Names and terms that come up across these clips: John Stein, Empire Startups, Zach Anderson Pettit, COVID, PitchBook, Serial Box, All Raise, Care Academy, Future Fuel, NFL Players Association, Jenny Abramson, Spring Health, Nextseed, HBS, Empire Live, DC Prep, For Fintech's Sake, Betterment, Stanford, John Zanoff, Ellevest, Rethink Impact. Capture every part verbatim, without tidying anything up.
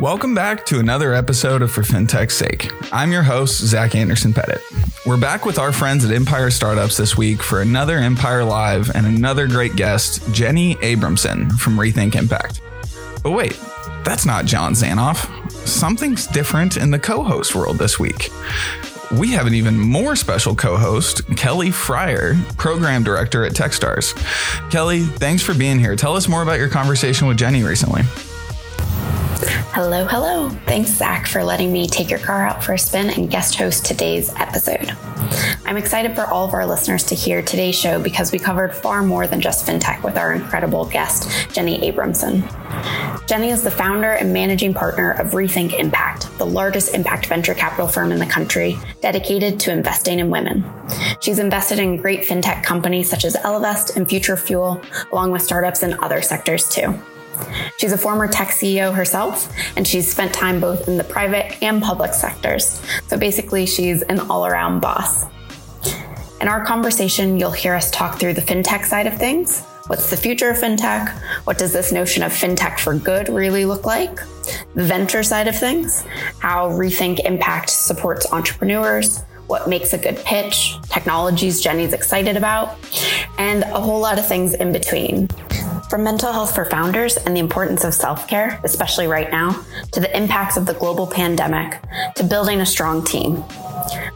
Welcome back to another episode of For Fintech's Sake. I'm your host, Zach Anderson Pettit. We're back with our friends at Empire Startups this week for another Empire Live and another great guest, Jenny Abramson from Rethink Impact. But wait, that's not John Zanoff. Something's different in the co-host world this week. We have an even more special co-host, Kelly Fryer, Program Director at Techstars. Kelly, thanks for being here. Tell us more about your conversation with Jenny recently. Hello, hello. Thanks, Zach, for letting me take your car out for a spin and guest host today's episode. I'm excited for all of our listeners to hear today's show because we covered far more than just fintech with our incredible guest, Jenny Abramson. Jenny is the founder and managing partner of Rethink Impact, the largest impact venture capital firm in the country dedicated to investing in women. She's invested in great fintech companies such as Ellevest and Future Fuel, along with startups in other sectors too. She's a former tech C E O herself, and she's spent time both in the private and public sectors. So basically, she's an all-around boss. In our conversation, you'll hear us talk through the fintech side of things. What's the future of fintech? What does this notion of fintech for good really look like? The venture side of things, how Rethink Impact supports entrepreneurs, what makes a good pitch, technologies Jenny's excited about, and a whole lot of things in between. From mental health for founders and the importance of self-care, especially right now, to the impacts of the global pandemic, to building a strong team.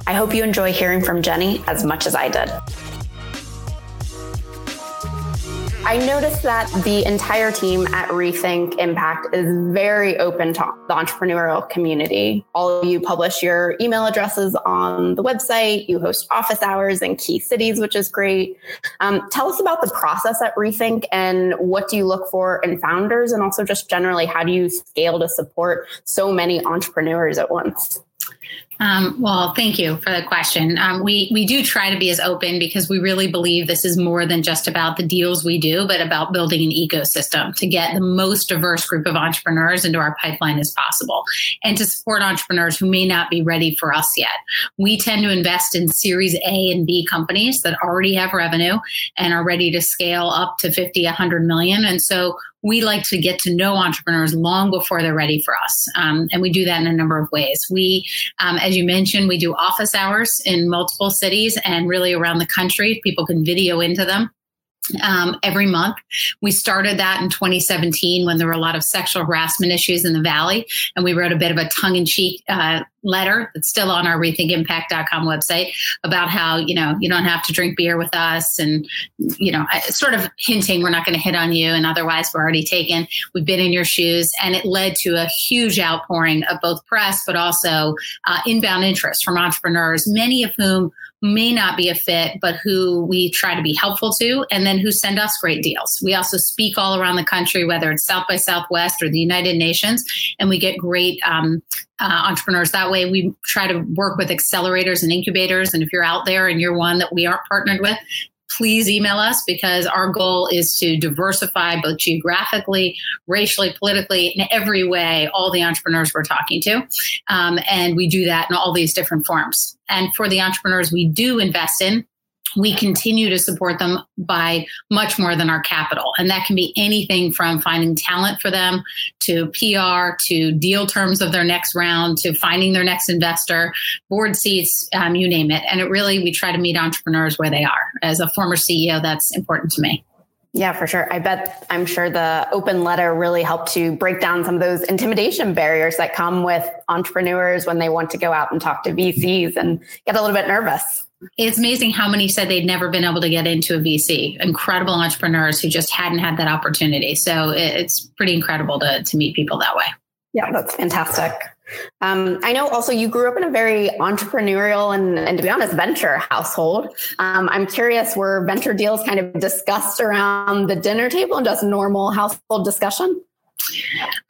I hope you enjoy hearing from Jenny as much as I did. I noticed that the entire team at Rethink Impact is very open to the entrepreneurial community. All of you publish your email addresses on the website. You host office hours in key cities, which is great. Um, tell us about the process at Rethink and what do you look for in founders? And also just generally, how do you scale to support so many entrepreneurs at once? Um, well, thank you for the question. Um, we, we do try to be as open because we really believe this is more than just about the deals we do, but about building an ecosystem to get the most diverse group of entrepreneurs into our pipeline as possible and to support entrepreneurs who may not be ready for us yet. We tend to invest in series A and B companies that already have revenue and are ready to scale up to fifty, one hundred million. And so we like to get to know entrepreneurs long before they're ready for us. Um, and we do that in a number of ways. We, um, as you mentioned, we do office hours in multiple cities and really around the country. People can video into them. Um, every month. We started that in twenty seventeen when there were a lot of sexual harassment issues in the Valley. And we wrote a bit of a tongue-in-cheek uh, letter that's still on our rethink impact dot com website about how, you know, you don't have to drink beer with us and, you know, sort of hinting we're not going to hit on you and otherwise we're already taken. We've been in your shoes. And it led to a huge outpouring of both press, but also uh, inbound interest from entrepreneurs, many of whom may not be a fit, but who we try to be helpful to, and then who send us great deals. We also speak all around the country, whether it's South by Southwest or the United Nations, and we get great um, uh, entrepreneurs that way. We try to work with accelerators and incubators, and if you're out there and you're one that we aren't partnered with, please email us because our goal is to diversify both geographically, racially, politically, in every way, all the entrepreneurs we're talking to. Um, and we do that in all these different forms. And for the entrepreneurs we do invest in, we continue to support them by much more than our capital. And that can be anything from finding talent for them to P R, to deal terms of their next round, to finding their next investor, board seats, um, you name it. And it really, we try to meet entrepreneurs where they are. As a former C E O, that's important to me. Yeah, for sure. I bet, I'm sure the open letter really helped to break down some of those intimidation barriers that come with entrepreneurs when they want to go out and talk to V Cs and get a little bit nervous. It's amazing how many said they'd never been able to get into a V C. Incredible entrepreneurs who just hadn't had that opportunity. So it's pretty incredible to, to meet people that way. Yeah, that's fantastic. Um, I know also you grew up in a very entrepreneurial and, and to be honest, venture household. Um, I'm curious, were venture deals kind of discussed around the dinner table and just normal household discussion?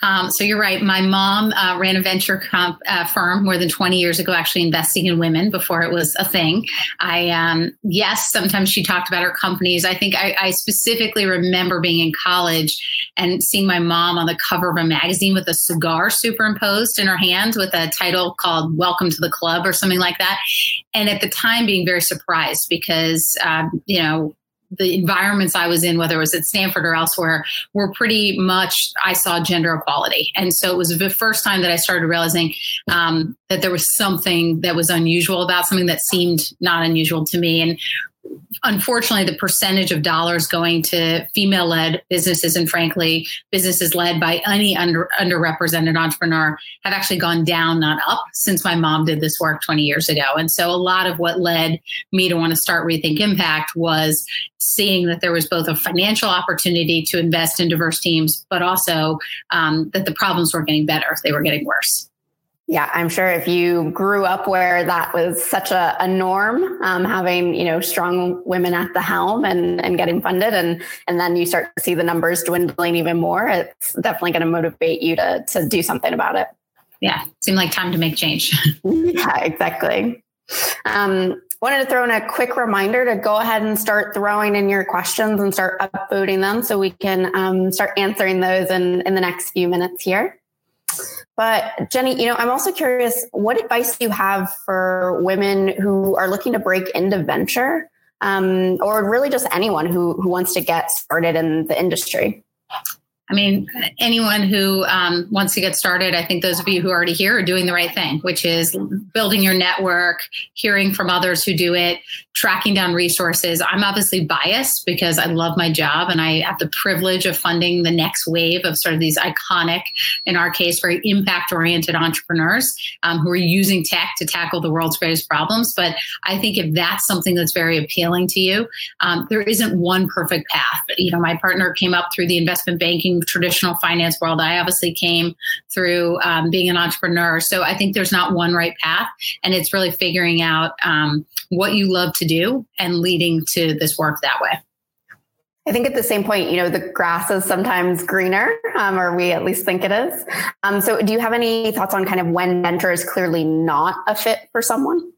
Um, so you're right. My mom uh, ran a venture comp, uh, firm more than twenty years ago, actually investing in women before it was a thing. I, um, yes, sometimes she talked about her companies. I think I, I specifically remember being in college and seeing my mom on the cover of a magazine with a cigar superimposed in her hand with a title called Welcome to the Club or something like that. And at the time being very surprised because, um, you know, the environments I was in, whether it was at Stanford or elsewhere, were pretty much, I saw gender equality. And so it was the first time that I started realizing um, that there was something that was unusual about something that seemed not unusual to me. And unfortunately, the percentage of dollars going to female-led businesses and, frankly, businesses led by any under, underrepresented entrepreneur have actually gone down, not up, since my mom did this work twenty years ago. And so a lot of what led me to want to start Rethink Impact was seeing that there was both a financial opportunity to invest in diverse teams, but also um, that the problems weren't getting better, they were getting worse. Yeah, I'm sure if you grew up where that was such a, a norm, um, having, you know, strong women at the helm and, and getting funded, and and then you start to see the numbers dwindling even more, it's definitely going to motivate you to to do something about it. Yeah, seemed like time to make change. Yeah, exactly. Um, wanted to throw in a quick reminder to go ahead and start throwing in your questions and start upvoting them so we can um, start answering those in, in the next few minutes here. But Jenny, you know, I'm also curious, what advice do you have for women who are looking to break into venture, um, or really just anyone who, who wants to get started in the industry? I mean, anyone who um, wants to get started, I think those of you who are already here are doing the right thing, which is building your network, hearing from others who do it, tracking down resources. I'm obviously biased because I love my job and I have the privilege of funding the next wave of sort of these iconic, in our case, very impact-oriented entrepreneurs um, who are using tech to tackle the world's greatest problems. But I think if that's something that's very appealing to you, um, there isn't one perfect path. You know, my partner came up through the investment banking traditional finance world. I obviously came through um, being an entrepreneur. So I think there's not one right path. And it's really figuring out um, what you love to do and leading to this work that way. I think at the same point, you know, the grass is sometimes greener, um, or we at least think it is. Um, so do you have any thoughts on kind of when venture is clearly not a fit for someone?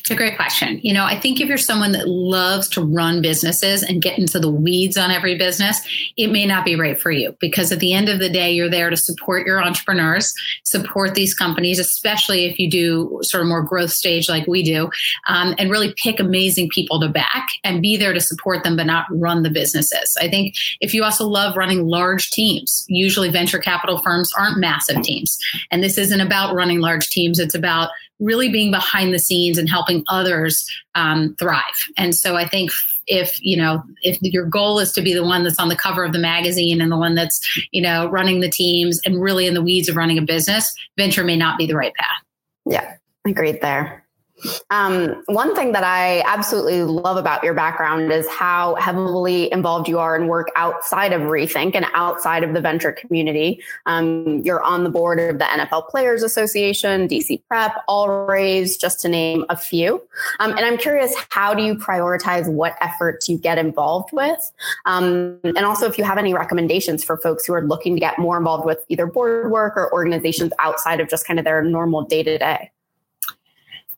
It's a great question. You know, I think if you're someone that loves to run businesses and get into the weeds on every business, it may not be right for you, because at the end of the day, you're there to support your entrepreneurs, support these companies, especially if you do sort of more growth stage like we do, um, and really pick amazing people to back and be there to support them, but not run the businesses. I think if you also love running large teams, usually venture capital firms aren't massive teams. And this isn't about running large teams. It's about really being behind the scenes and helping others um, thrive. And so I think if, you know, if your goal is to be the one that's on the cover of the magazine and the one that's, you know, running the teams and really in the weeds of running a business, venture may not be the right path. Yeah, agreed there. Um, one thing that I absolutely love about your background is how heavily involved you are in work outside of Rethink and outside of the venture community. Um, you're on the board of the N F L Players Association, D C Prep, All Raise, just to name a few. Um, and I'm curious, how do you prioritize what efforts you get involved with? Um, and also if you have any recommendations for folks who are looking to get more involved with either board work or organizations outside of just kind of their normal day-to-day.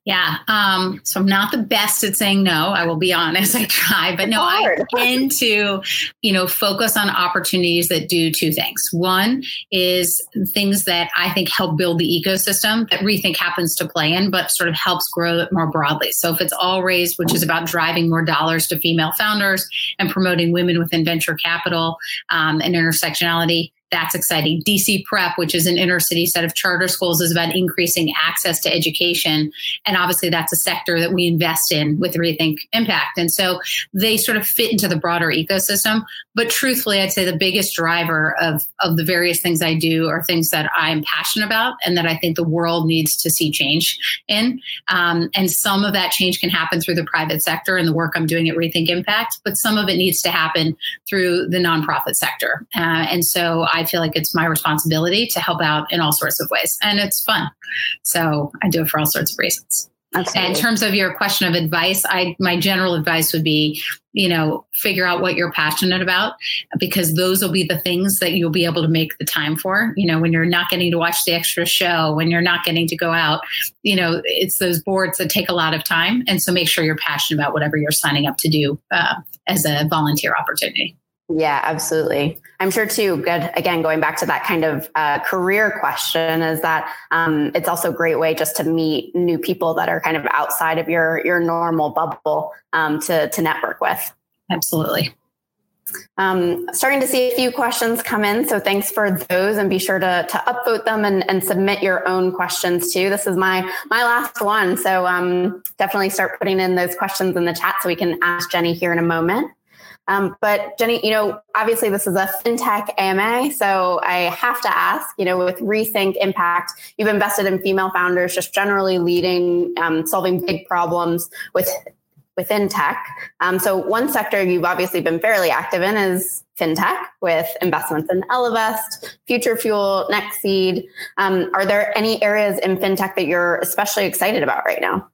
Yeah. Um, so I'm not the best at saying no, I will be honest. I try, but no, I tend to, you know, focus on opportunities that do two things. One is things that I think help build the ecosystem that Rethink happens to play in, but sort of helps grow it more broadly. So if it's All Raised, which is about driving more dollars to female founders and promoting women within venture capital um, and intersectionality, that's exciting. D C Prep, which is an inner city set of charter schools, is about increasing access to education. And obviously that's a sector that we invest in with Rethink Impact. And so they sort of fit into the broader ecosystem. But truthfully, I'd say the biggest driver of, of the various things I do are things that I'm passionate about and that I think the world needs to see change in. Um, and some of that change can happen through the private sector and the work I'm doing at Rethink Impact, but some of it needs to happen through the nonprofit sector. Uh, and so I I feel like it's my responsibility to help out in all sorts of ways. And it's fun. So I do it for all sorts of reasons. Absolutely. In terms of your question of advice, I my general advice would be, you know, figure out what you're passionate about, because those will be the things that you'll be able to make the time for. You know, when you're not getting to watch the extra show, when you're not getting to go out, you know, it's those boards that take a lot of time. And so make sure you're passionate about whatever you're signing up to do uh, as a volunteer opportunity. Yeah, absolutely. I'm sure too, good, again, going back to that kind of uh, career question, is that um, it's also a great way just to meet new people that are kind of outside of your your normal bubble um, to to network with. Absolutely. Um, starting to see a few questions come in, so thanks for those, and be sure to, to upvote them and, and submit your own questions too. This is my my last one, so um, definitely start putting in those questions in the chat so we can ask Jenny here in a moment. Um, but Jenny, you know, obviously this is a FinTech A M A, so I have to ask, you know, with Rethink Impact, you've invested in female founders just generally leading, um, solving big problems with within tech. Um, so one sector you've obviously been fairly active in is FinTech, with investments in Ellevest, Future Fuel, Nextseed. Um, are there any areas in FinTech that you're especially excited about right now?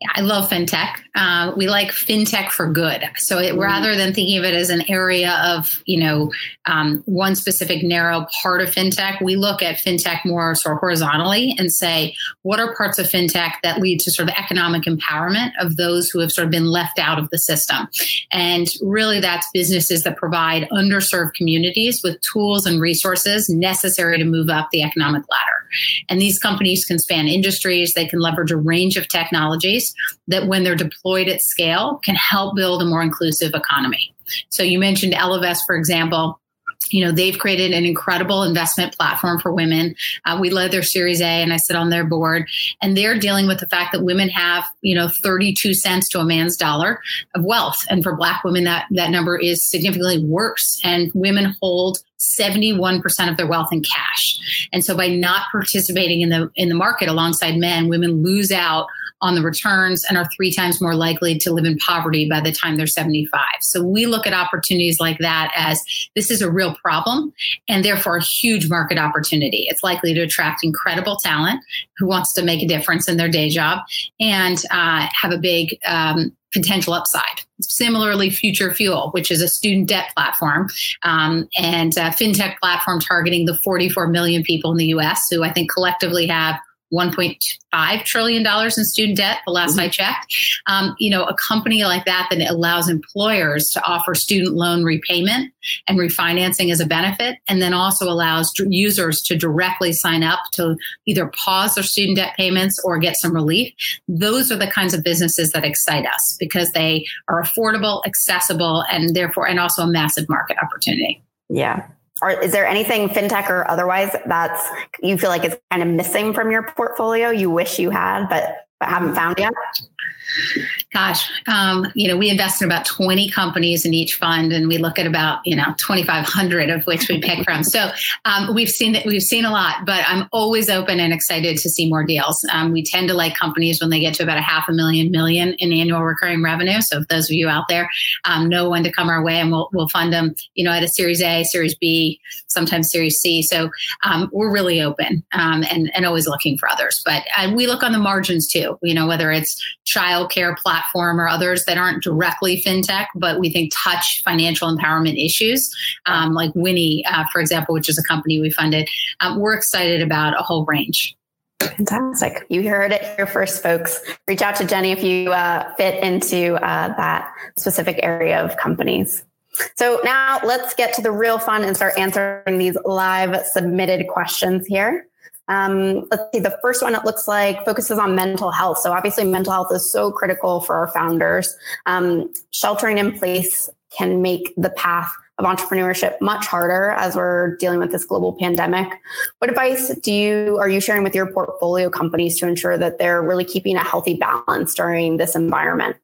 Yeah, I love FinTech. Uh, we like FinTech for good. So it, rather than thinking of it as an area of, you know, um, one specific narrow part of FinTech, we look at FinTech more sort of horizontally and say, what are parts of FinTech that lead to sort of economic empowerment of those who have sort of been left out of the system? And really that's businesses that provide underserved communities with tools and resources necessary to move up the economic ladder. And these companies can span industries, they can leverage a range of technologies that when they're deployed at scale can help build a more inclusive economy. So you mentioned Ellevest, for example. You know, they've created an incredible investment platform for women. Uh, we led their Series A and I sit on their board, and they're dealing with the fact that women have, you know, thirty-two cents to a man's dollar of wealth. And for Black women, that, that number is significantly worse. And women hold seventy-one percent of their wealth in cash. And so by not participating in the, in the market alongside men, women lose out on the returns and are three times more likely to live in poverty by the time they're seventy-five. So we look at opportunities like that as this is a real problem and therefore a huge market opportunity. It's likely to attract incredible talent who wants to make a difference in their day job and uh, have a big um, potential upside. Similarly, Future Fuel, which is a student debt platform um, and a fintech platform targeting the forty-four million people in the U S who I think collectively have one point five trillion dollars in student debt, the last mm-hmm. I checked. Um, you know, a company like that that allows employers to offer student loan repayment and refinancing as a benefit, and then also allows users to directly sign up to either pause their student debt payments or get some relief. Those are the kinds of businesses that excite us because they are affordable, accessible, and therefore, and also a massive market opportunity. Yeah. Or is there anything FinTech or otherwise that's you feel like is kind of missing from your portfolio you wish you had, but, but haven't found yet? Gosh, um, you know, we invest in about twenty companies in each fund, and we look at about, you know, twenty-five hundred of which we pick from. So um, we've seen we've seen a lot, but I'm always open and excited to see more deals. Um, we tend to like companies when they get to about a half a million, million in annual recurring revenue. So if those of you out there um, know when to come our way, and we'll we'll fund them, you know, at a Series A, Series B, sometimes Series C. So um, we're really open um, and and always looking for others. But uh, we look on the margins too. You know, whether it's childcare platform or others that aren't directly FinTech, but we think touch financial empowerment issues, um, like Winnie, uh, for example, which is a company we funded. Um, we're excited about a whole range. Fantastic. You heard it here first, folks. Reach out to Jenny if you uh, fit into uh, that specific area of companies. So now let's get to the real fun and start answering these live submitted questions here. Um, let's see, the first one, it looks like, focuses on mental health. So obviously mental health is so critical for our founders. Um, sheltering in place can make the path of entrepreneurship much harder as we're dealing with this global pandemic. What advice do you, are you sharing with your portfolio companies to ensure that they're really keeping a healthy balance during this environment?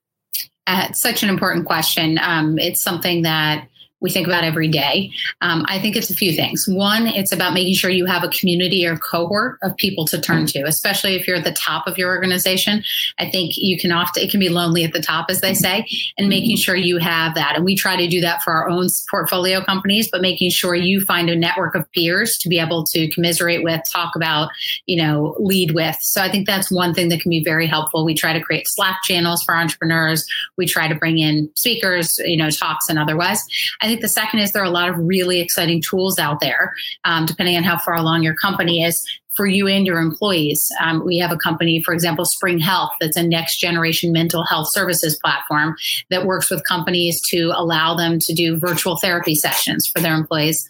Uh, it's such an important question. Um, it's something that we think about every day. Um, I think it's a few things. One, it's about making sure you have a community or cohort of people to turn to, especially if you're at the top of your organization. I think you can often, it can be lonely at the top, as they say, and making sure you have that. And we try to do that for our own portfolio companies, but making sure you find a network of peers to be able to commiserate with, talk about, you know, lead with. So I think that's one thing that can be very helpful. We try to create Slack channels for entrepreneurs. We try to bring in speakers, you know, talks and otherwise. I think the second is there are a lot of really exciting tools out there, um, depending on how far along your company is, for you and your employees. Um, we have a company, for example, Spring Health, that's a next generation mental health services platform that works with companies to allow them to do virtual therapy sessions for their employees.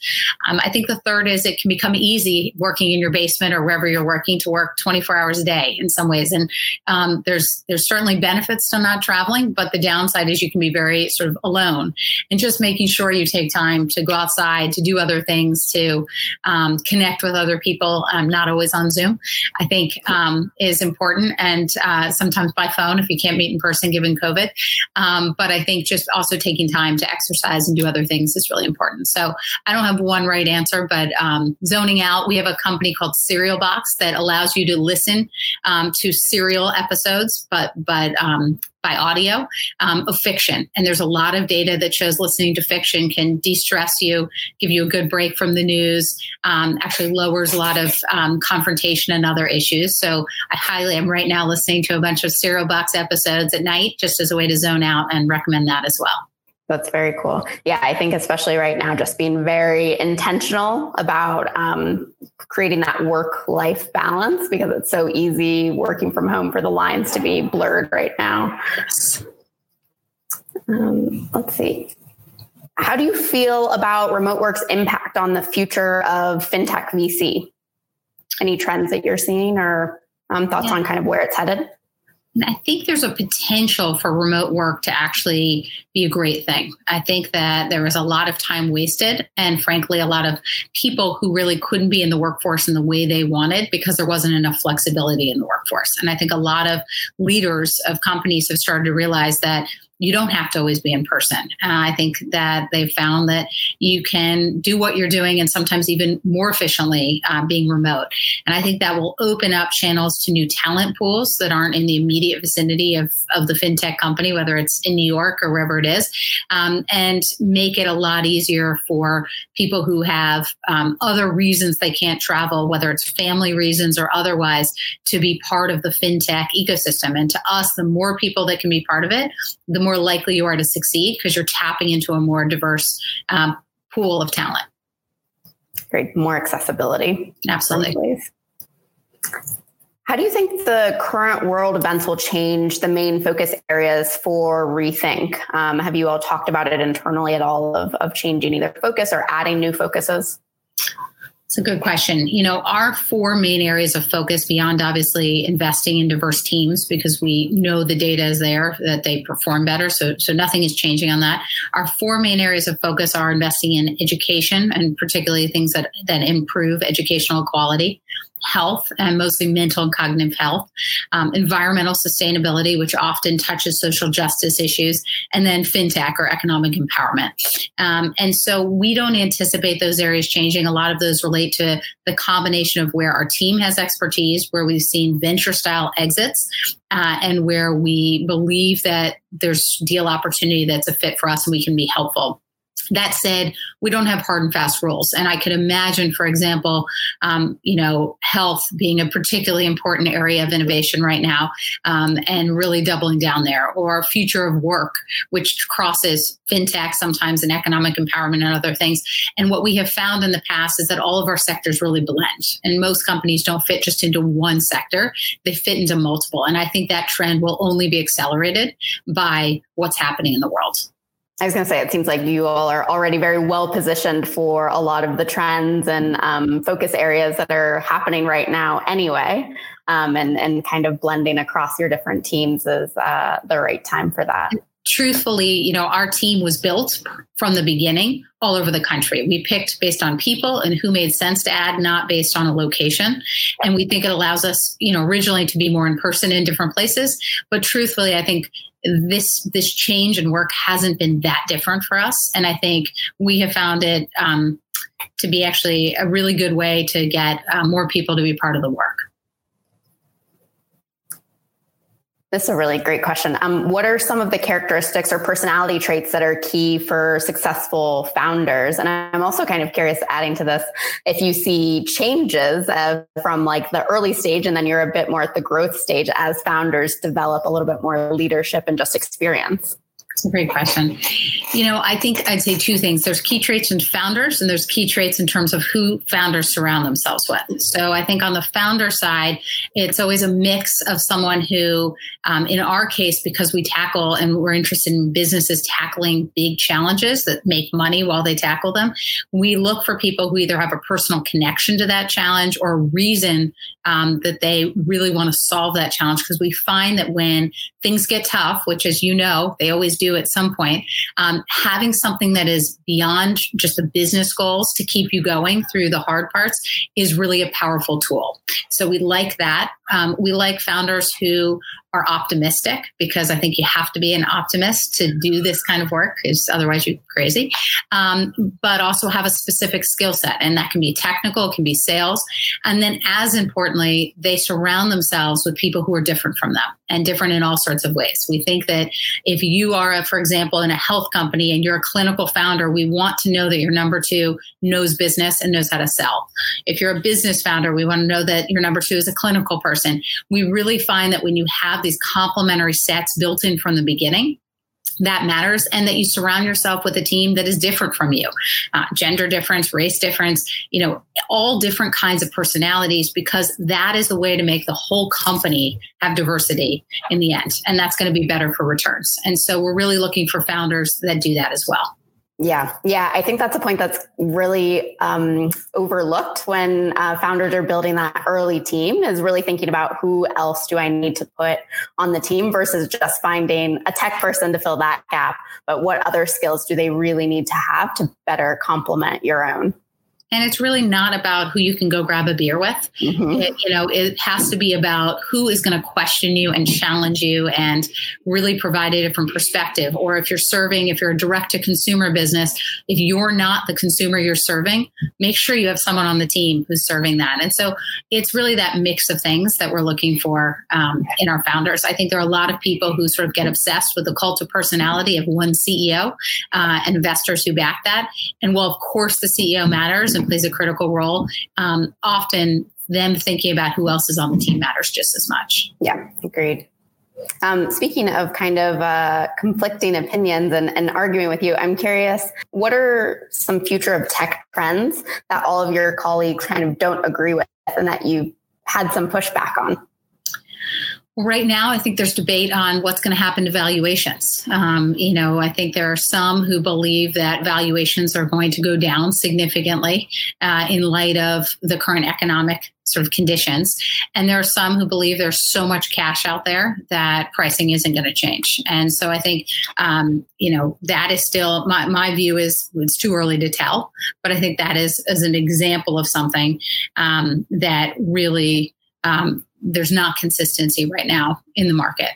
Um, I think the third is it can become easy working in your basement or wherever you're working to work twenty-four hours a day in some ways. And um, there's there's certainly benefits to not traveling, but the downside is you can be very sort of alone, and just making sure you take time to go outside, to do other things, to um, connect with other people, um, not always on Zoom, I think um, is important. And uh, sometimes by phone, if you can't meet in person, given COVID. Um, but I think just also taking time to exercise and do other things is really important. So I don't have one right answer, but um, zoning out, we have a company called Serial Box that allows you to listen um, to serial episodes, but, but, um, by audio, um, of fiction. And there's a lot of data that shows listening to fiction can de-stress you, give you a good break from the news, um, actually lowers a lot of um, confrontation and other issues. So I highly am right now listening to a bunch of Serial Box episodes at night, just as a way to zone out, and recommend that as well. That's very cool. Yeah, I think especially right now, just being very intentional about um, creating that work-life balance, because it's so easy working from home for the lines to be blurred right now. Um, let's see. How do you feel about remote work's impact on the future of fintech V C? Any trends that you're seeing, or um, thoughts yeah. on kind of where it's headed? And I think there's a potential for remote work to actually be a great thing. I think that there was a lot of time wasted, and frankly, a lot of people who really couldn't be in the workforce in the way they wanted because there wasn't enough flexibility in the workforce. And I think a lot of leaders of companies have started to realize that you don't have to always be in person. Uh, I think that they've found that you can do what you're doing, and sometimes even more efficiently uh, being remote. And I think that will open up channels to new talent pools that aren't in the immediate vicinity of, of the fintech company, whether it's in New York or wherever it is, um, and make it a lot easier for people who have um, other reasons they can't travel, whether it's family reasons or otherwise, to be part of the fintech ecosystem. And to us, the more people that can be part of it, the more likely you are to succeed, because you're tapping into a more diverse um, pool of talent. Great. More accessibility. Absolutely. How do you think the current world events will change the main focus areas for Rethink? Um, have you all talked about it internally at all of, of changing either focus or adding new focuses? It's a good question. You know, our four main areas of focus, beyond obviously investing in diverse teams, because we know the data is there that they perform better. So, so nothing is changing on that. Our four main areas of focus are investing in education, and particularly things that, that improve educational quality, health, and mostly mental and cognitive health, um, environmental sustainability, which often touches social justice issues, and then fintech or economic empowerment. Um, and so we don't anticipate those areas changing. A lot of those relate to the combination of where our team has expertise, where we've seen venture style exits, uh, and where we believe that there's deal opportunity that's a fit for us and we can be helpful. That said, we don't have hard and fast rules. And I could imagine, for example, um, you know, health being a particularly important area of innovation right now, um, and really doubling down there, or future of work, which crosses fintech sometimes and economic empowerment and other things. And what we have found in the past is that all of our sectors really blend, and most companies don't fit just into one sector. They fit into multiple. And I think that trend will only be accelerated by what's happening in the world. I was going to say, it seems like you all are already very well positioned for a lot of the trends and um, focus areas that are happening right now anyway, um, and, and kind of blending across your different teams is uh, the right time for that. Truthfully, you know, our team was built from the beginning all over the country. We picked based on people and who made sense to add, not based on a location. And we think it allows us, you know, originally to be more in person in different places. But truthfully, I think this this change in work hasn't been that different for us. And I think we have found it um, to be actually a really good way to get uh, more people to be part of the work. This is a really great question. Um, what are some of the characteristics or personality traits that are key for successful founders? And I'm also kind of curious, adding to this, if you see changes uh, from like the early stage, and then you're a bit more at the growth stage as founders develop a little bit more leadership and just experience. That's a great question. You know, I think I'd say two things. There's key traits in founders, and there's key traits in terms of who founders surround themselves with. So I think on the founder side, it's always a mix of someone who, um, in our case, because we tackle and we're interested in businesses tackling big challenges that make money while they tackle them, we look for people who either have a personal connection to that challenge or a reason um, that they really want to solve that challenge. Because we find that when things get tough, which as you know, they always do at some point, um, having something that is beyond just the business goals to keep you going through the hard parts is really a powerful tool. So we like that. Um, we like founders who are optimistic, because I think you have to be an optimist to do this kind of work, because otherwise you're crazy, um, but also have a specific skill set. And that can be technical, it can be sales. And then as importantly, they surround themselves with people who are different from them and different in all sorts of ways. We think that if you are, a, for example, in a health company and you're a clinical founder, we want to know that your number two knows business and knows how to sell. If you're a business founder, we want to know that your number two is a clinical person. Person. We really find that when you have these complementary sets built in from the beginning, that matters, and that you surround yourself with a team that is different from you, uh, gender difference, race difference, you know, all different kinds of personalities, because that is the way to make the whole company have diversity in the end. And that's going to be better for returns. And so we're really looking for founders that do that as well. Yeah. Yeah. I think that's a point that's really um, overlooked when uh, founders are building that early team, is really thinking about who else do I need to put on the team versus just finding a tech person to fill that gap. But what other skills do they really need to have to better complement your own? And it's really not about who you can go grab a beer with. Mm-hmm. It, you know, it has to be about who is going to question you and challenge you and really provide a different perspective. Or if you're serving, if you're a direct-to-consumer business, if you're not the consumer you're serving, make sure you have someone on the team who's serving that. And so it's really that mix of things that we're looking for um, in our founders. I think there are a lot of people who sort of get obsessed with the cult of personality of one C E O uh, and investors who back that. And while, of course, the C E O matters and plays a critical role, um, often them thinking about who else is on the team matters just as much. Yeah, agreed. Um, speaking of kind of uh, conflicting opinions and, and arguing with you, I'm curious, what are some future of tech trends that all of your colleagues kind of don't agree with and that you had some pushback on? Right now, I think there's debate on what's going to happen to valuations. Um, you know, I think there are some who believe that valuations are going to go down significantly uh, in light of the current economic sort of conditions. And there are some who believe there's so much cash out there that pricing isn't going to change. And so I think, um, you know, that is still, my, my view is it's too early to tell, but I think that is, is an example of something um, that really, um, there's not consistency right now in the market.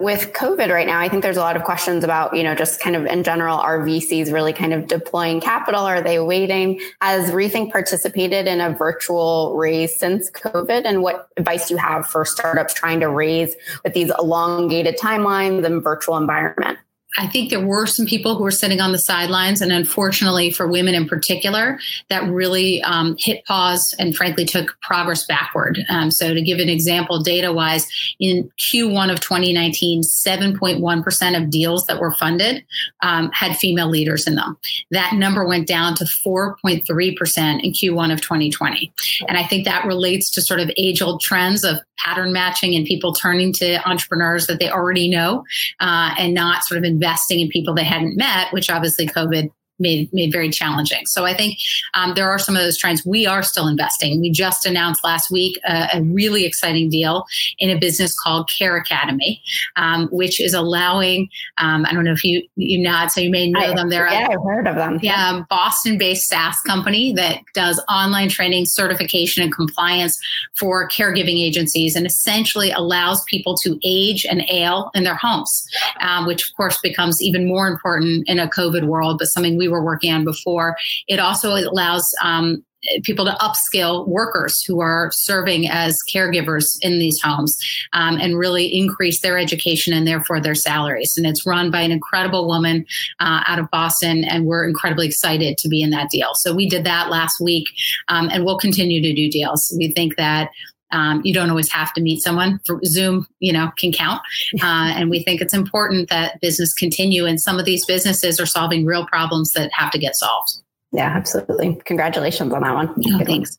With COVID right now, I think there's a lot of questions about, you know, just kind of in general, are V Cs really kind of deploying capital? Are they waiting? Has Rethink participated in a virtual raise since COVID? And what advice do you have for startups trying to raise with these elongated timelines and virtual environment? I think there were some people who were sitting on the sidelines, and unfortunately for women in particular, that really um, hit pause and frankly took progress backward. Um, so to give an example, data-wise, in Q one of twenty nineteen, seven point one percent of deals that were funded um, had female leaders in them. That number went down to four point three percent in Q one of twenty twenty. And I think that relates to sort of age-old trends of pattern matching and people turning to entrepreneurs that they already know uh, and not sort of in investing in people they hadn't met, which obviously COVID made made very challenging. So I think um, there are some of those trends. We are still investing. We just announced last week a, a really exciting deal in a business called Care Academy, um, which is allowing, um, I don't know if you, you nod, so you may know I, them. They're yeah, a, I've heard of them. Yeah, yeah, Boston-based SaaS company that does online training, certification, and compliance for caregiving agencies, and essentially allows people to age and ail in their homes, um, which of course becomes even more important in a COVID world, but something we were working on before. It also allows um, people to upskill workers who are serving as caregivers in these homes um, and really increase their education and therefore their salaries. And it's run by an incredible woman uh, out of Boston, and we're incredibly excited to be in that deal. So we did that last week um, and we'll continue to do deals. We think that Um, you don't always have to meet someone. For Zoom, you know, can count. Uh, and we think it's important that business continue. And some of these businesses are solving real problems that have to get solved. Yeah, absolutely. Congratulations on that one. Oh, thanks.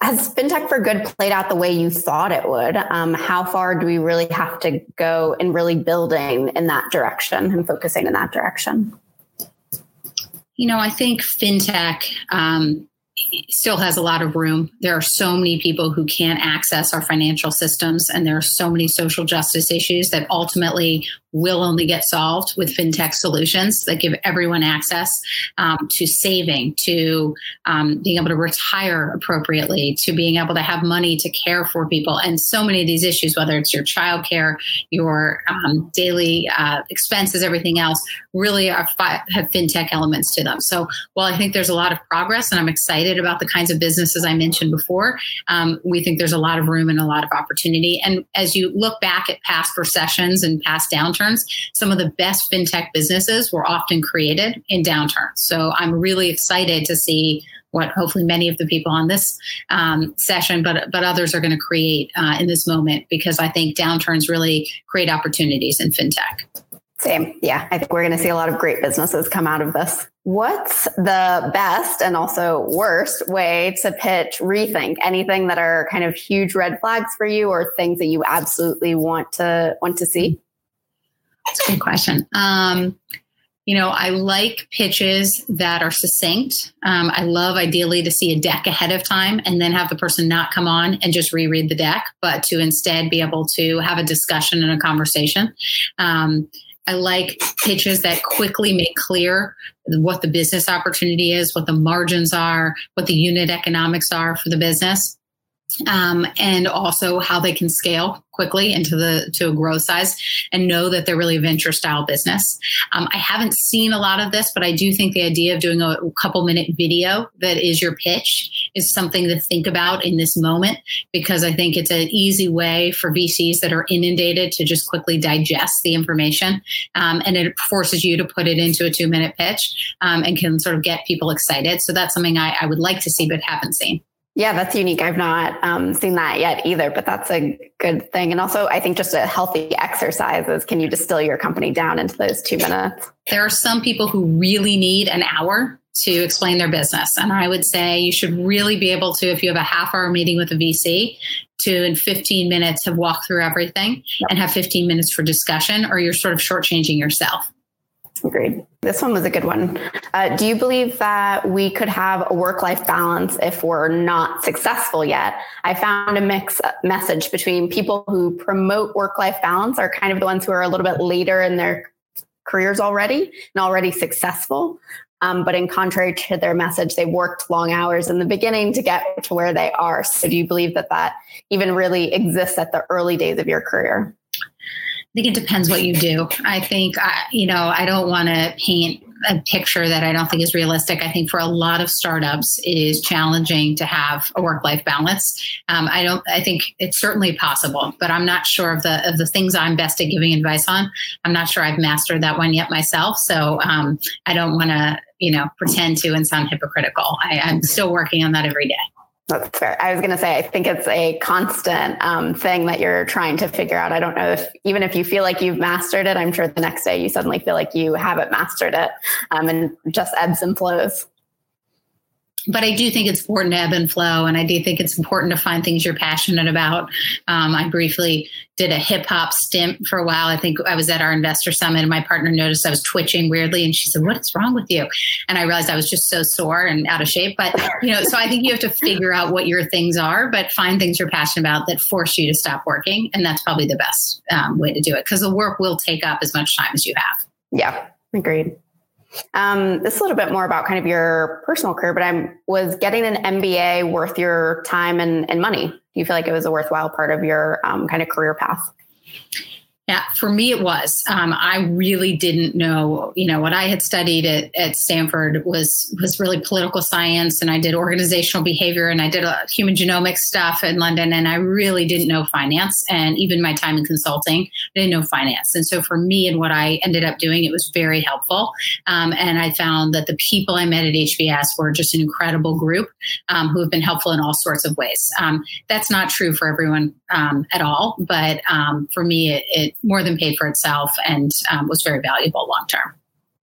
Has FinTech for Good played out the way you thought it would? Um, how far do we really have to go in really building in that direction and focusing in that direction? You know, I think FinTech um, still has a lot of room. There are so many people who can't access our financial systems, and there are so many social justice issues that ultimately will only get solved with FinTech solutions that give everyone access um, to saving, to um, being able to retire appropriately, to being able to have money to care for people. And so many of these issues, whether it's your childcare, your um, daily uh, expenses, everything else, really are fi- have FinTech elements to them. So while I think there's a lot of progress, and I'm excited about the kinds of businesses I mentioned before, um, we think there's a lot of room and a lot of opportunity. And as you look back at past recessions and past downturns, some of the best FinTech businesses were often created in downturns. So I'm really excited to see what hopefully many of the people on this um, session, but but others are going to create uh, in this moment, because I think downturns really create opportunities in FinTech. Same. Yeah. I think we're going to see a lot of great businesses come out of this. What's the best and also worst way to pitch Rethink? Anything that are kind of huge red flags for you, or things that you absolutely want to want to see? That's a good question. Um, you know, I like pitches that are succinct. Um, I love ideally to see a deck ahead of time and then have the person not come on and just reread the deck, but to instead be able to have a discussion and a conversation. Um, I like pitches that quickly make clear what the business opportunity is, what the margins are, what the unit economics are for the business. Um, and also how they can scale quickly into the to a growth size, and know that they're really a venture style business. Um, I haven't seen a lot of this, but I do think the idea of doing a couple minute video that is your pitch is something to think about in this moment, because I think it's an easy way for V Cs that are inundated to just quickly digest the information. Um, and it forces you to put it into a two minute pitch um, and can sort of get people excited. So that's something I, I would like to see, but haven't seen. Yeah, that's unique. I've not um, seen that yet either, but that's a good thing. And also, I think just a healthy exercise is, can you distill your company down into those two minutes? There are some people who really need an hour to explain their business. And I would say you should really be able to, if you have a half hour meeting with a V C, to in fifteen minutes have walked through everything. Yep. And have fifteen minutes for discussion, or you're sort of shortchanging yourself. Agreed. This one was a good one. Uh, do you believe that we could have a work-life balance if we're not successful yet? I found a mixed message between people who promote work-life balance are kind of the ones who are a little bit later in their careers already and already successful. Um, but in contrary to their message, they worked long hours in the beginning to get to where they are. So do you believe that that even really exists at the early days of your career? I think it depends what you do. I think, I, you know, I don't want to paint a picture that I don't think is realistic. I think for a lot of startups, it is challenging to have a work-life balance. Um, I don't. I think it's certainly possible, but I'm not sure of the of the things I'm best at giving advice on. I'm not sure I've mastered that one yet myself. So um, I don't want to, you know, pretend to and sound hypocritical. I, I'm still working on that every day. That's fair. I was going to say, I think it's a constant um, thing that you're trying to figure out. I don't know if, even if you feel like you've mastered it, I'm sure the next day you suddenly feel like you haven't mastered it, um, and just ebbs and flows. But I do think it's important to ebb and flow. And I do think it's important to find things you're passionate about. Um, I briefly did a hip hop stint for a while. I think I was at our investor summit and my partner noticed I was twitching weirdly. And she said, "What is wrong with you?" And I realized I was just so sore and out of shape. But, you know, so I think you have to figure out what your things are, but find things you're passionate about that force you to stop working. And that's probably the best um, way to do it, because the work will take up as much time as you have. Yeah, agreed. Um, this is a little bit more about kind of your personal career, but I was getting an M B A worth your time and, and money? Do you feel like it was a worthwhile part of your um, kind of career path? Yeah, for me, it was. Um, I really didn't know, you know, what I had studied at, at Stanford was was really political science, and I did organizational behavior, and I did a human genomics stuff in London, and I really didn't know finance. And even my time in consulting, I didn't know finance. And so for me and what I ended up doing, it was very helpful. Um, and I found that the people I met at H B S were just an incredible group um, who have been helpful in all sorts of ways. Um, that's not true for everyone um, at all, but um, for me, it, it more than paid for itself and um, was very valuable long-term.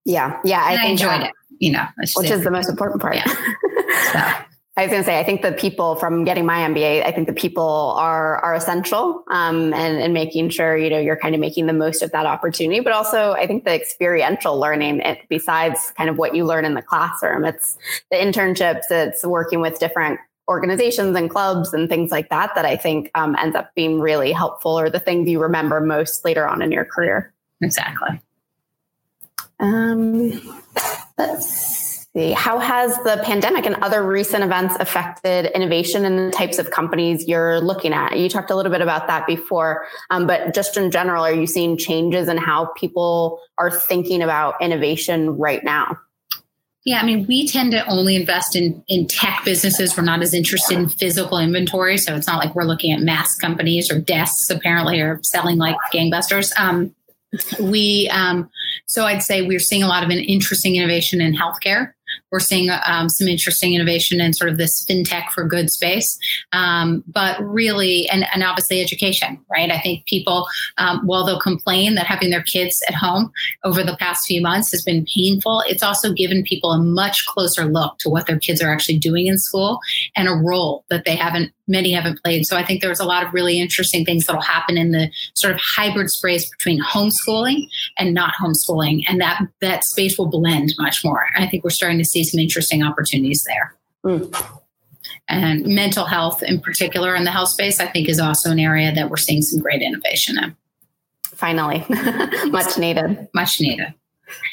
Yeah. Yeah. I, and think I enjoyed that, it, you know, which is the most important part. Yeah. So. I was going to say, I think the people from getting my M B A, I think the people are, are essential um, and, and making sure, you know, you're kind of making the most of that opportunity, but also I think the experiential learning, it, besides kind of what you learn in the classroom, it's the internships, it's working with different organizations and clubs and things like that, that I think um, ends up being really helpful, or the things you remember most later on in your career. Exactly. Um, let's see. How has the pandemic and other recent events affected innovation and the types of companies you're looking at? You talked a little bit about that before, um, but just in general, are you seeing changes in how people are thinking about innovation right now? Yeah, I mean, we tend to only invest in, in tech businesses. We're not as interested in physical inventory. So it's not like we're looking at mass companies or desks, apparently, or selling like gangbusters. Um, we um, so I'd say we're seeing a lot of an interesting innovation in healthcare. We're seeing um, some interesting innovation in sort of this fintech for good space. Um, but really, and, and obviously education, right? I think people, um, while they'll complain that having their kids at home over the past few months has been painful, it's also given people a much closer look to what their kids are actually doing in school and a role that they haven't, many haven't played. So I think there's a lot of really interesting things that'll happen in the sort of hybrid space between homeschooling and not homeschooling. And that, that space will blend much more. I think we're starting to see some interesting opportunities there. Mm. And mental health in particular in the health space, I think, is also an area that we're seeing some great innovation in. Finally, much needed. Much needed.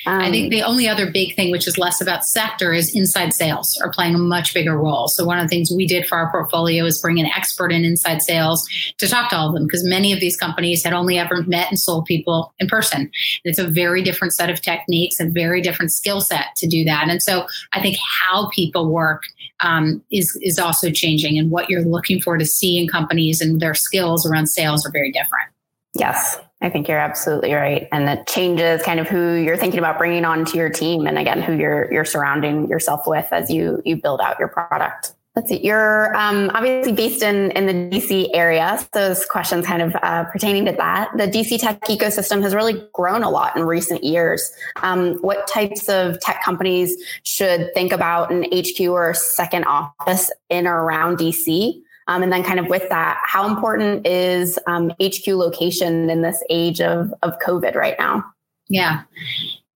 Um, I think the only other big thing, which is less about sector, is inside sales are playing a much bigger role. So one of the things we did for our portfolio is bring an expert in inside sales to talk to all of them, because many of these companies had only ever met and sold people in person. And it's a very different set of techniques and very different skill set to do that. And so I think how people work um, is, is also changing, and what you're looking for to see in companies and their skills around sales are very different. Yes, I think you're absolutely right. And that changes kind of who you're thinking about bringing on to your team, and again, who you're you're surrounding yourself with as you you build out your product. Let's see, you're um, obviously based in, in the D C area. So those questions kind of uh, pertaining to that. The D C tech ecosystem has really grown a lot in recent years. Um, what types of tech companies should think about an H Q or a second office in or around D C? Um, and then kind of with that, how important is um, H Q location in this age of, of COVID right now? Yeah.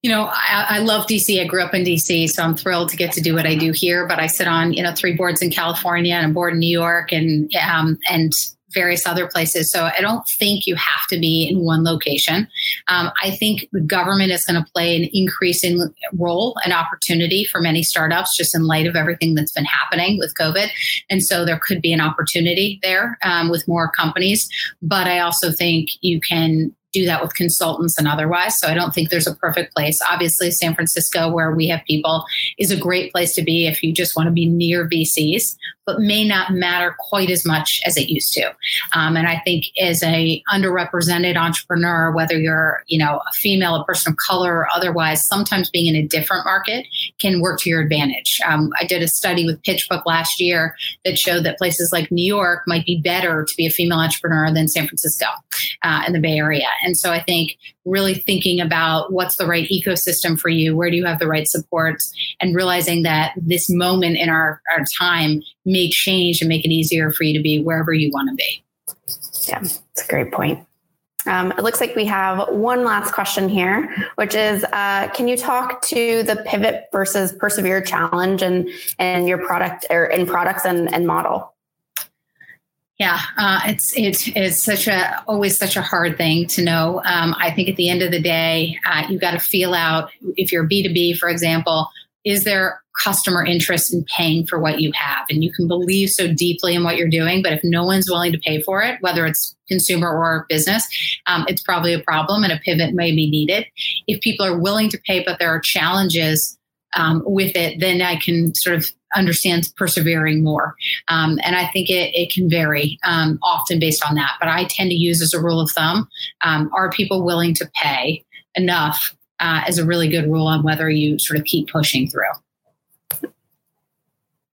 You know, I, I love D C. I grew up in D C, so I'm thrilled to get to do what I do here. But I sit on, you know, three boards in California and a board in New York and um, and various other places. So I don't think you have to be in one location. Um, I think the government is going to play an increasing role and opportunity for many startups, just in light of everything that's been happening with COVID. And so there could be an opportunity there um, with more companies. But I also think you can do that with consultants and otherwise. So I don't think there's a perfect place. Obviously, San Francisco, where we have people, is a great place to be if you just want to be near V Cs, but may not matter quite as much as it used to. Um, and I think as a underrepresented entrepreneur, whether you're, you know, a female, a person of color, or otherwise, sometimes being in a different market can work to your advantage. Um, I did a study with PitchBook last year that showed that places like New York might be better to be a female entrepreneur than San Francisco uh, in the Bay Area. And so I think really thinking about what's the right ecosystem for you, where do you have the right supports, and realizing that this moment in our, our time may change and make it easier for you to be wherever you want to be. Yeah, that's a great point. Um, it looks like we have one last question here, which is, uh, can you talk to the pivot versus persevere challenge and, and your product or in products and, and model? Yeah, uh, it's it's it's such a always such a hard thing to know. Um, I think at the end of the day, uh, you got to feel out if you're B two B, for example. is there customer interest in paying for what you have? And you can believe so deeply in what you're doing, but if no one's willing to pay for it, whether it's consumer or business, um, it's probably a problem and a pivot may be needed. If people are willing to pay, but there are challenges um, with it, then I can sort of understand persevering more. Um, and I think it, it can vary um, often based on that. But I tend to use as a rule of thumb, um, are people willing to pay enough uh, as a really good rule on whether you sort of keep pushing through.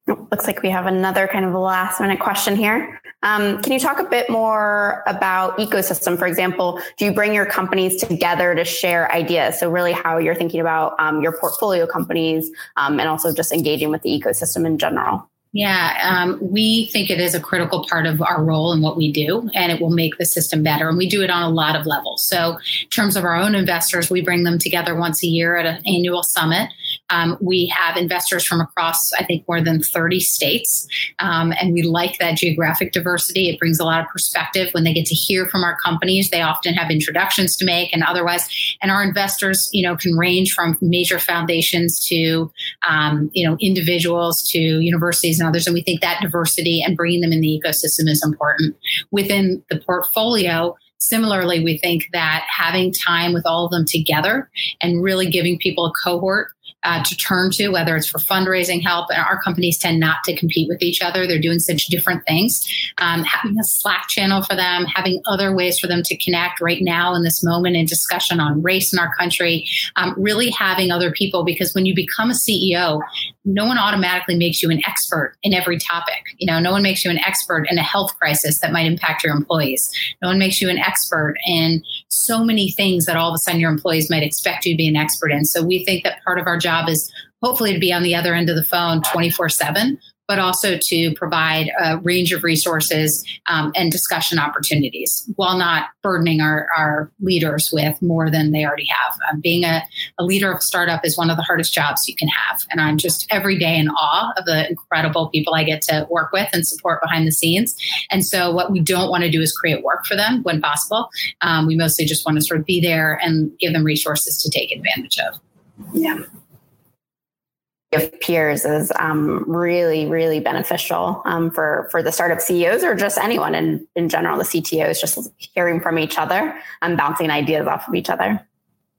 Oh, looks like we have another kind of last minute question here. Um, can you talk a bit more about ecosystem? For example, do you bring your companies together to share ideas? So really how you're thinking about um, your portfolio companies um, and also just engaging with the ecosystem in general. Yeah, um, we think it is a critical part of our role and what we do, and it will make the system better. And we do it on a lot of levels. So in terms of our own investors, we bring them together once a year at an annual summit. Um, we have investors from across, I think, more than thirty states. Um, and we like that geographic diversity. It brings a lot of perspective when they get to hear from our companies. They often have introductions to make and otherwise. And our investors, you know, can range from major foundations to, um, you know, individuals to universities and others. And we think that diversity and bringing them in the ecosystem is important. Within the portfolio, similarly, we think that having time with all of them together and really giving people a cohort Uh, to turn to, whether it's for fundraising help. And our companies tend not to compete with each other. They're doing such different things. Um, having a Slack channel for them, having other ways for them to connect right now in this moment in discussion on race in our country, um, really having other people, because when you become a C E O, no one automatically makes you an expert in every topic. You know, no one makes you an expert in a health crisis that might impact your employees. No one makes you an expert in so many things that all of a sudden your employees might expect you to be an expert in. So we think that part of our job is hopefully to be on the other end of the phone twenty-four seven, but also to provide a range of resources um, and discussion opportunities while not burdening our, our leaders with more than they already have. Um, being a, a leader of a startup is one of the hardest jobs you can have. And I'm just every day in awe of the incredible people I get to work with and support behind the scenes. And so what we don't want to do is create work for them when possible. Um, we mostly just want to sort of be there and give them resources to take advantage of. Yeah. Of peers is um, really, really beneficial um, for, for the startup C E Os or just anyone in, in general, the C T Os, just hearing from each other and bouncing ideas off of each other.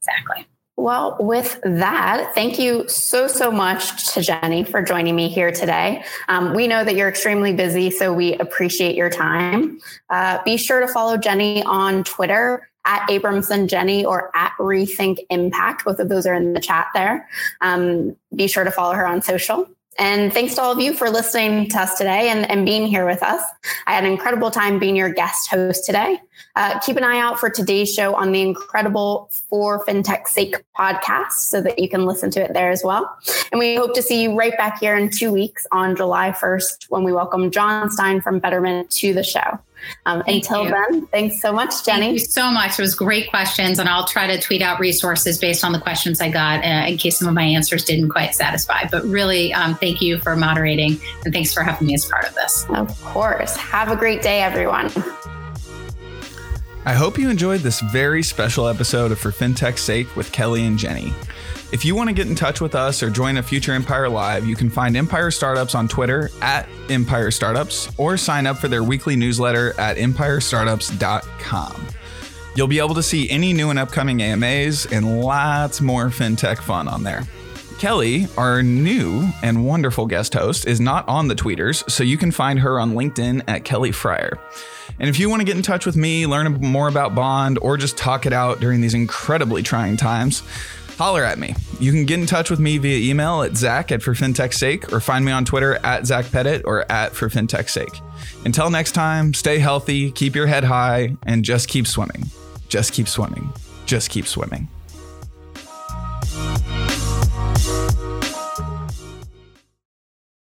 Exactly. Well, with that, thank you so, so much to Jenny for joining me here today. Um, we know that you're extremely busy, so we appreciate your time. Uh, be sure to follow Jenny on Twitter at Abramson Jenny or at Rethink Impact. Both of those are in the chat there. Um, be sure to follow her on social. And thanks to all of you for listening to us today and, and being here with us. I had an incredible time being your guest host today. Uh, keep an eye out for today's show on the incredible For Fintech's Sake podcast so that you can listen to it there as well. And we hope to see you right back here in two weeks on July first when we welcome John Stein from Betterment to the show. Um, until you. then, thanks so much, Jenny. Thank you so much. It was great questions, and I'll try to tweet out resources based on the questions I got uh, in case some of my answers didn't quite satisfy. But really, um, thank you for moderating, and thanks for having me as part of this. Of course. Have a great day, everyone. I hope you enjoyed this very special episode of For Fintech's Sake with Kelly and Jenny. If you want to get in touch with us or join a future Empire Live, you can find Empire Startups on Twitter at Empire Startups or sign up for their weekly newsletter at empire startups dot com. You'll be able to see any new and upcoming A M As and lots more fintech fun on there. Kelly, our new and wonderful guest host, is not on the tweeters, so you can find her on LinkedIn at Kelly Fryer. And if you want to get in touch with me, learn more about Bond, or just talk it out during these incredibly trying times, holler at me. You can get in touch with me via email at Zach at For Fintech's Sake or find me on Twitter at Zach Pettit or at For Fintech's Sake. Until next time, stay healthy, keep your head high, and just keep swimming. Just keep swimming. Just keep swimming.